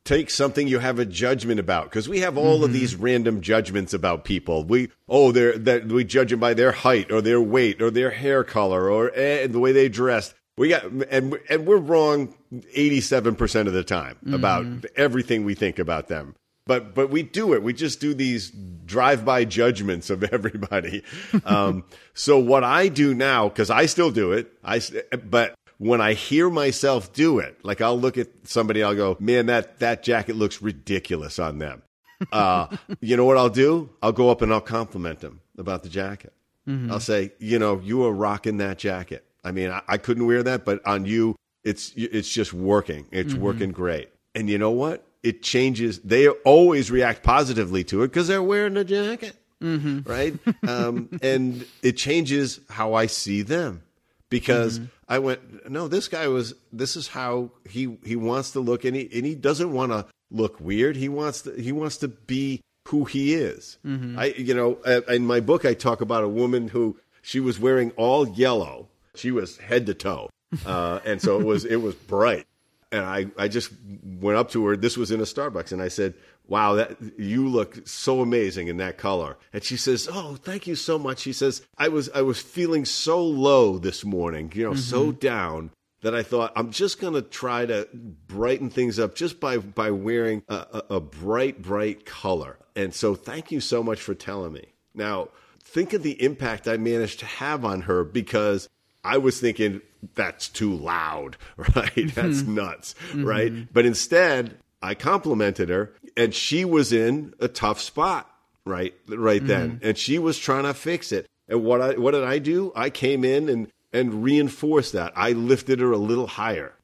take something you have a judgment about, because we have all mm-hmm. of these random judgments about people. We oh, they're that we judge them by their height or their weight or their hair color or eh, the way they dressed. We got and and we're wrong eighty-seven percent of the time mm-hmm. about everything we think about them. But but we do it. We just do these drive-by judgments of everybody. um, so what I do now, because I still do it, I but. When I hear myself do it, like I'll look at somebody, I'll go, man, that, that jacket looks ridiculous on them. Uh, you know what I'll do? I'll go up and I'll compliment them about the jacket. Mm-hmm. I'll say, you know, you are rocking that jacket. I mean, I, I couldn't wear that, but on you, it's it's just working. It's mm-hmm. working great. And you know what? It changes. They always react positively to it because they're wearing the jacket, mm-hmm. right? um, and it changes how I see them. Because mm-hmm. I went, no, this guy was, this is how he, he wants to look. And he, and he doesn't want to look weird. He wants to, he wants to be who he is. Mm-hmm. I, you know, in my book, I talk about a woman who she was wearing all yellow. She was head to toe. Uh, and so it was, it was bright. And I, I just went up to her. This was in a Starbucks. And I said, wow, that you look so amazing in that color. And she says, oh, thank you so much. She says, I was I was feeling so low this morning, you know, mm-hmm. so down that I thought I'm just going to try to brighten things up just by, by wearing a, a, a bright, bright color. And so thank you so much for telling me. Now, think of the impact I managed to have on her because I was thinking that's too loud, right? That's nuts, mm-hmm. right? But instead, I complimented her. And she was in a tough spot right right then. Mm. And she was trying to fix it. And what I what did I do? I came in and, and reinforced that. I lifted her a little higher.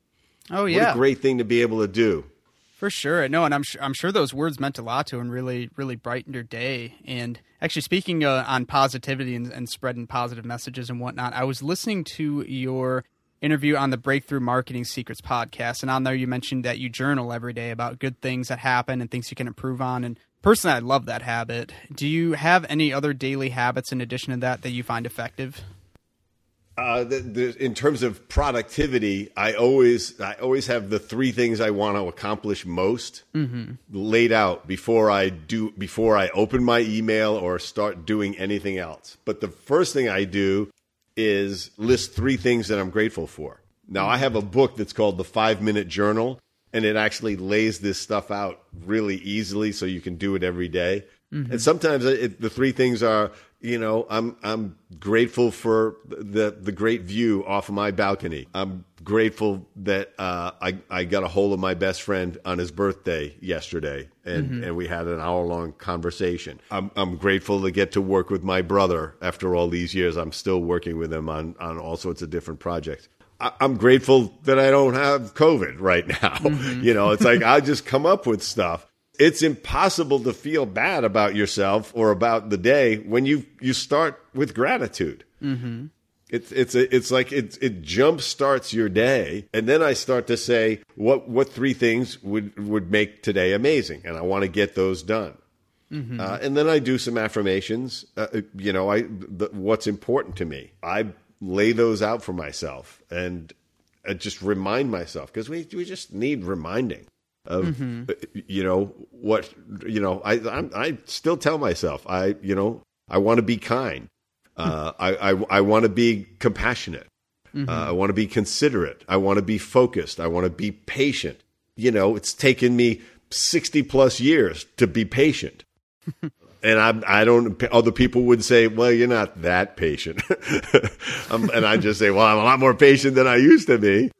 Oh, yeah. What a great thing to be able to do. For sure. I know. And I'm, I'm sure those words meant a lot to her and really, really brightened her day. And actually speaking uh, on positivity and, and spreading positive messages and whatnot, I was listening to your interview on the Breakthrough Marketing Secrets podcast. And on there, you mentioned that you journal every day about good things that happen and things you can improve on. And personally, I love that habit. Do you have any other daily habits in addition to that that you find effective? Uh, the, the, in terms of productivity, I always I always have the three things I want to accomplish most mm-hmm. laid out before I do before I open my email or start doing anything else. But the first thing I do is list three things that I'm grateful for. Now, I have a book that's called The Five Minute Journal, and it actually lays this stuff out really easily so you can do it every day. Mm-hmm. And sometimes it, the three things are, you know, I'm I'm grateful for the the great view off of my balcony. I'm grateful that uh, I, I got a hold of my best friend on his birthday yesterday, and, mm-hmm. and we had an hour-long conversation. I'm I'm grateful to get to work with my brother after all these years. I'm still working with him on, on all sorts of different projects. I, I'm grateful that I don't have COVID right now. Mm-hmm. You know, it's like I just come up with stuff. It's impossible to feel bad about yourself or about the day when you you start with gratitude. Mm-hmm. It's it's a, it's like it it jump starts your day, and then I start to say what what three things would would make today amazing, and I want to get those done. Mm-hmm. Uh, and then I do some affirmations. Uh, you know, I the, what's important to me. I lay those out for myself and I just remind myself because we we just need reminding. of, mm-hmm. you know, what, you know, I, I'm, I still tell myself, I, you know, I want to be kind. Uh, I, I, I want to be compassionate. Mm-hmm. Uh, I want to be considerate. I want to be focused. I want to be patient. You know, it's taken me sixty plus years to be patient. And I, I don't, other people would say, well, you're not that patient. um, and I just say, well, I'm a lot more patient than I used to be.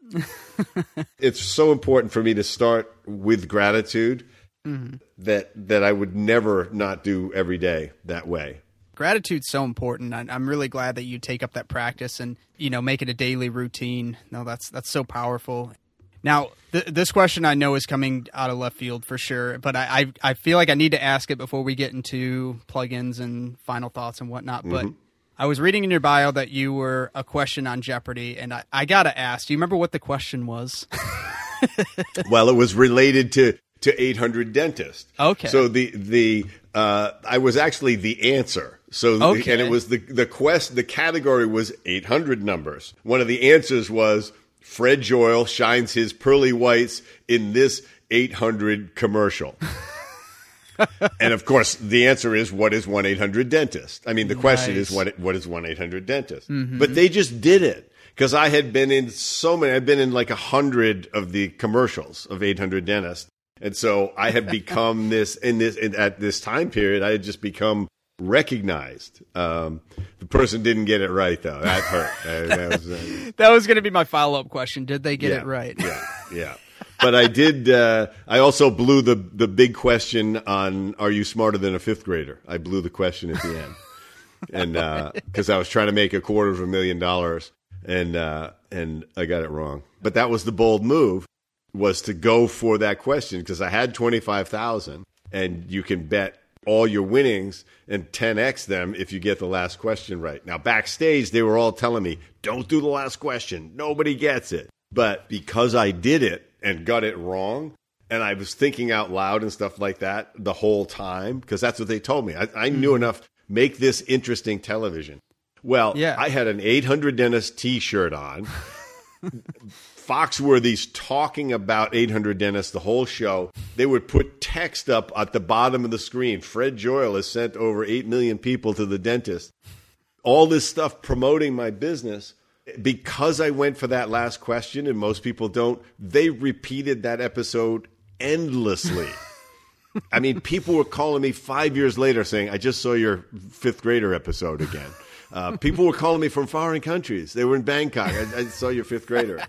It's so important for me to start with gratitude mm-hmm. that, that I would never not do every day that way. Gratitude's so important. I, I'm really glad that you take up that practice and, you know, make it a daily routine. No, that's, that's so powerful. Now, th- this question I know is coming out of left field for sure, but I, I I feel like I need to ask it before we get into plugins and final thoughts and whatnot. Mm-hmm. But I was reading in your bio that you were a question on Jeopardy, and I, I got to ask, do you remember what the question was? Well, it was related to, to eight hundred Dentist. Okay. So the, the uh, I was actually the answer. So okay. the, and it was the, the quest, the category was eight hundred numbers. One of the answers was, Fred Joyal shines his pearly whites in this eight hundred commercial. And, of course, the answer is, what is one eight hundred dentist? I mean, the question right. is, what what is one eight hundred dentist? Mm-hmm. But they just did it because I had been in so many. I've been in like one hundred of the commercials of eight hundred dentist. And so I had become this, in this in, at this time period, I had just become recognized. Um, the person didn't get it right, though. That hurt. That was, uh, that was going to be my follow-up question. Did they get yeah, it right? Yeah, yeah. But I did. Uh, I also blew the the big question on "Are you smarter than a fifth grader?" I blew the question at the end, and because uh, I was trying to make a quarter of a million dollars, and uh, and I got it wrong. But that was the bold move, was to go for that question because I had twenty-five thousand, and you can bet all your winnings and ten x them if you get the last question right. Now, backstage, they were all telling me, don't do the last question. Nobody gets it. But because I did it and got it wrong, and I was thinking out loud and stuff like that the whole time, because that's what they told me. I, I knew enough, make this interesting television. Well, yeah. I had an eight hundred Dentist t-shirt on. Foxworthy's talking about eight hundred Dentists the whole show. They would put text up at the bottom of the screen. Fred Joyal has sent over eight million people to the dentist. All this stuff promoting my business. Because I went for that last question, and most people don't, they repeated that episode endlessly. I mean, people were calling me five years later saying, I just saw your fifth grader episode again. Uh, people were calling me from foreign countries. They were in Bangkok. I, I saw your fifth grader.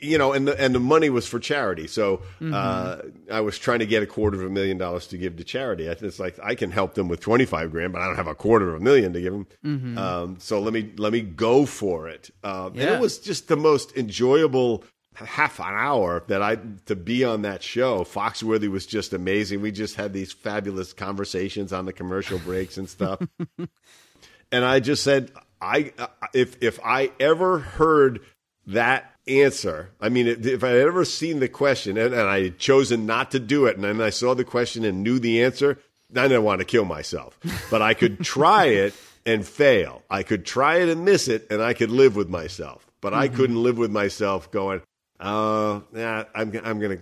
You know, and the and the money was for charity. So mm-hmm. uh, I was trying to get a quarter of a million dollars to give to charity. I, it's like I can help them with twenty-five grand, but I don't have a quarter of a million to give them. Mm-hmm. Um, so let me let me go for it. Uh, yeah. And it was just the most enjoyable half an hour that I to be on that show. Foxworthy was just amazing. We just had these fabulous conversations on the commercial breaks and stuff. And I just said, I uh, if if I ever heard that answer, I mean, if I had ever seen the question and, and I had chosen not to do it, and then I saw the question and knew the answer, I didn't want to kill myself. But I could try it and fail. I could try it and miss it, and I could live with myself. But mm-hmm. I couldn't live with myself going, oh, uh, nah, I'm I'm gonna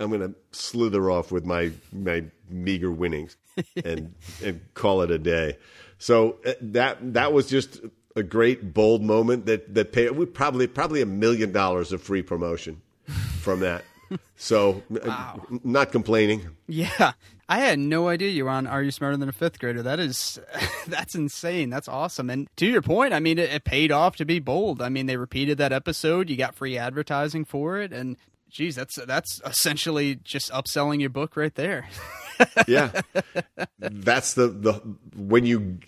I'm gonna slither off with my my meager winnings and and call it a day. So that that was just a great bold moment that that paid. We probably probably a million dollars of free promotion from that. So wow. Not complaining. Yeah, I had no idea you were on Are You Smarter Than a Fifth Grader? That is, that's insane. That's awesome. And to your point, I mean, it, it paid off to be bold. I mean, they repeated that episode. You got free advertising for it, and geez, that's that's essentially just upselling your book right there. Yeah, that's the, the when you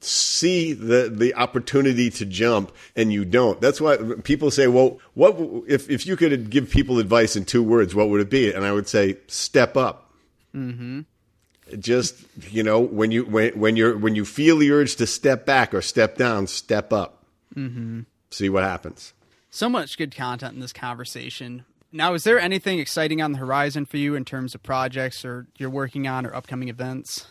see the, the opportunity to jump and you don't. That's why people say, well, what if, if you could give people advice in two words, what would it be? And I would say, step up. Mm-hmm. Just, you know, when you when when you're when you feel the urge to step back or step down, step up. Mm-hmm. See what happens. So much good content in this conversation. Now, is there anything exciting on the horizon for you in terms of projects or you're working on or upcoming events?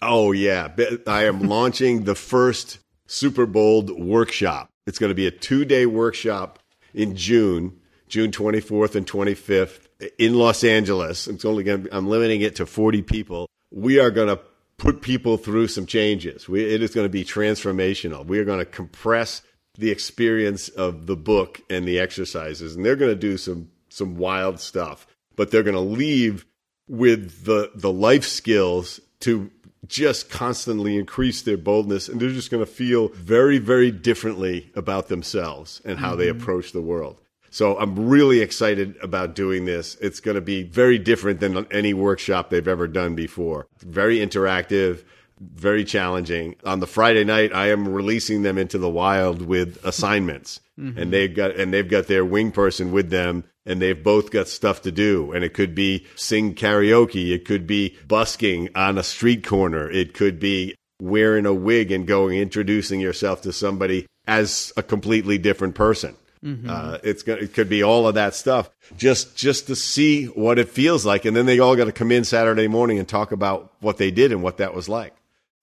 Oh, yeah. I am launching the first Super Bold workshop. It's going to be a two-day workshop in June June twenty-fourth and twenty-fifth in Los Angeles. It's only going to be, I'm limiting it to forty people. We are going to put people through some changes. We, it is going to be transformational. We are going to compress the experience of the book and the exercises, and they're going to do some some wild stuff, but they're going to leave with the the life skills to just constantly increase their boldness, and they're just going to feel very, very differently about themselves and how mm-hmm. they approach the world. So I'm really excited about doing this. It's going to be very different than any workshop they've ever done before. Very interactive, very challenging. On the Friday night, I am releasing them into the wild with assignments, mm-hmm. and they've got and they've got their wing person with them, and they've both got stuff to do. And it could be sing karaoke, it could be busking on a street corner, it could be wearing a wig and going introducing yourself to somebody as a completely different person. Mm-hmm. Uh, it's gonna, it could be all of that stuff, just just to see what it feels like, and then they all got to come in Saturday morning and talk about what they did and what that was like.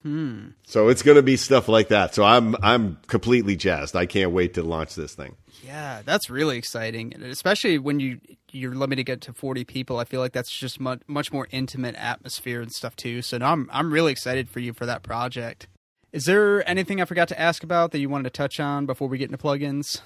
Mm. So it's going to be stuff like that. So I'm I'm completely jazzed. I can't wait to launch this thing. Yeah, that's really exciting, and especially when you you're limited to forty people. I feel like that's just much much more intimate atmosphere and stuff too. So now I'm I'm really excited for you for that project. Is there anything I forgot to ask about that you wanted to touch on before we get into plugins?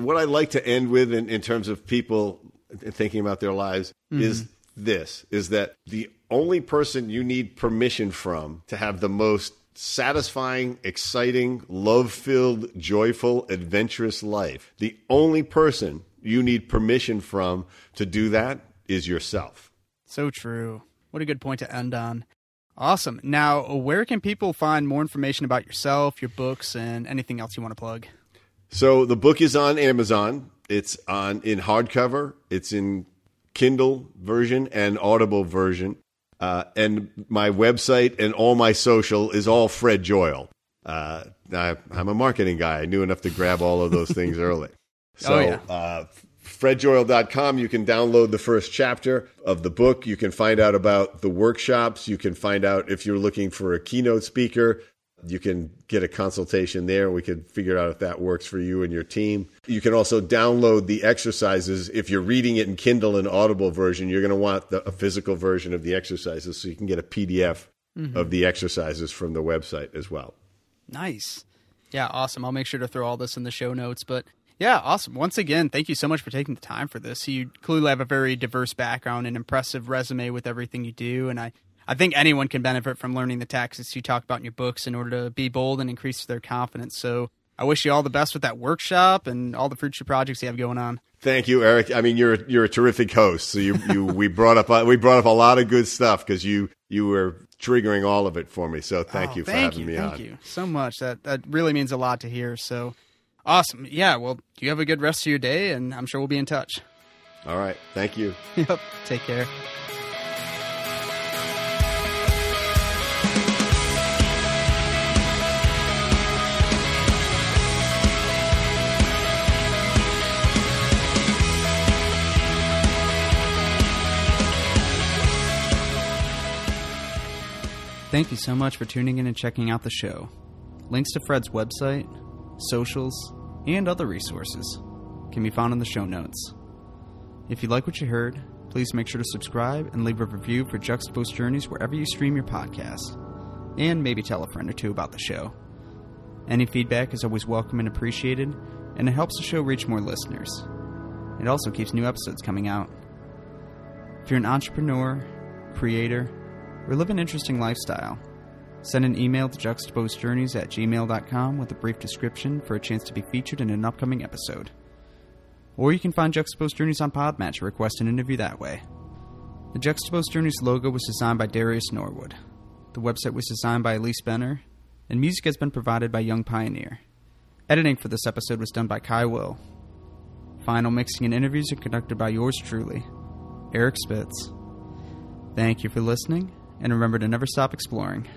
What I like to end with in, in terms of people thinking about their lives mm-hmm. is this, is that the only person you need permission from to have the most satisfying, exciting, love-filled, joyful, adventurous life, the only person you need permission from to do that is yourself. So true. What a good point to end on. Awesome. Now, where can people find more information about yourself, your books, and anything else you want to plug? So the book is on Amazon. It's on in hardcover. It's in Kindle version and Audible version. Uh, and my website and all my social is all Fred Joyal. Uh, I, I'm a marketing guy. I knew enough to grab all of those things early. So, oh, yeah. uh, fred joyal dot com, you can download the first chapter of the book. You can find out about the workshops. You can find out if you're looking for a keynote speaker. You can get a consultation there. We can figure out if that works for you and your team. You can also download the exercises. If you're reading it in Kindle and Audible version, you're going to want the, a physical version of the exercises, so you can get a P D F mm-hmm. of the exercises from the website as well. Nice. Yeah, awesome. I'll make sure to throw all this in the show notes, but... Yeah, awesome. Once again, thank you so much for taking the time for this. You clearly have a very diverse background and impressive resume with everything you do. And I, I think anyone can benefit from learning the tactics you talk about in your books in order to be bold and increase their confidence. So I wish you all the best with that workshop and all the future projects you have going on. Thank you, Eric. I mean, you're you're a terrific host. So you, you we brought up we brought up a lot of good stuff because you you were triggering all of it for me. So thank oh, you for thank having you, me thank on. Thank you so much. That that really means a lot to hear. So. Awesome. Yeah, well, you have a good rest of your day, and I'm sure we'll be in touch. All right. Thank you. Yep. Take care. Thank you so much for tuning in and checking out the show. Links to Fred's website, socials, and other resources can be found in the show notes. If you like what you heard, please make sure to subscribe and leave a review for Juxtapose Journeys wherever you stream your podcast, and maybe tell a friend or two about the show. Any feedback is always welcome and appreciated, and it helps the show reach more listeners. It also keeps new episodes coming out. If you're an entrepreneur, creator, or live an interesting lifestyle, send an email to juxtapose journeys at gmail dot com with a brief description for a chance to be featured in an upcoming episode. Or you can find Juxtapose Journeys on Podmatch and request an interview that way. The Juxtapose Journeys logo was designed by Darius Norwood. The website was designed by Elise Benner, and music has been provided by Young Pioneer. Editing for this episode was done by Kai Will. Final mixing and interviews are conducted by yours truly, Eric Spitz. Thank you for listening, and remember to never stop exploring.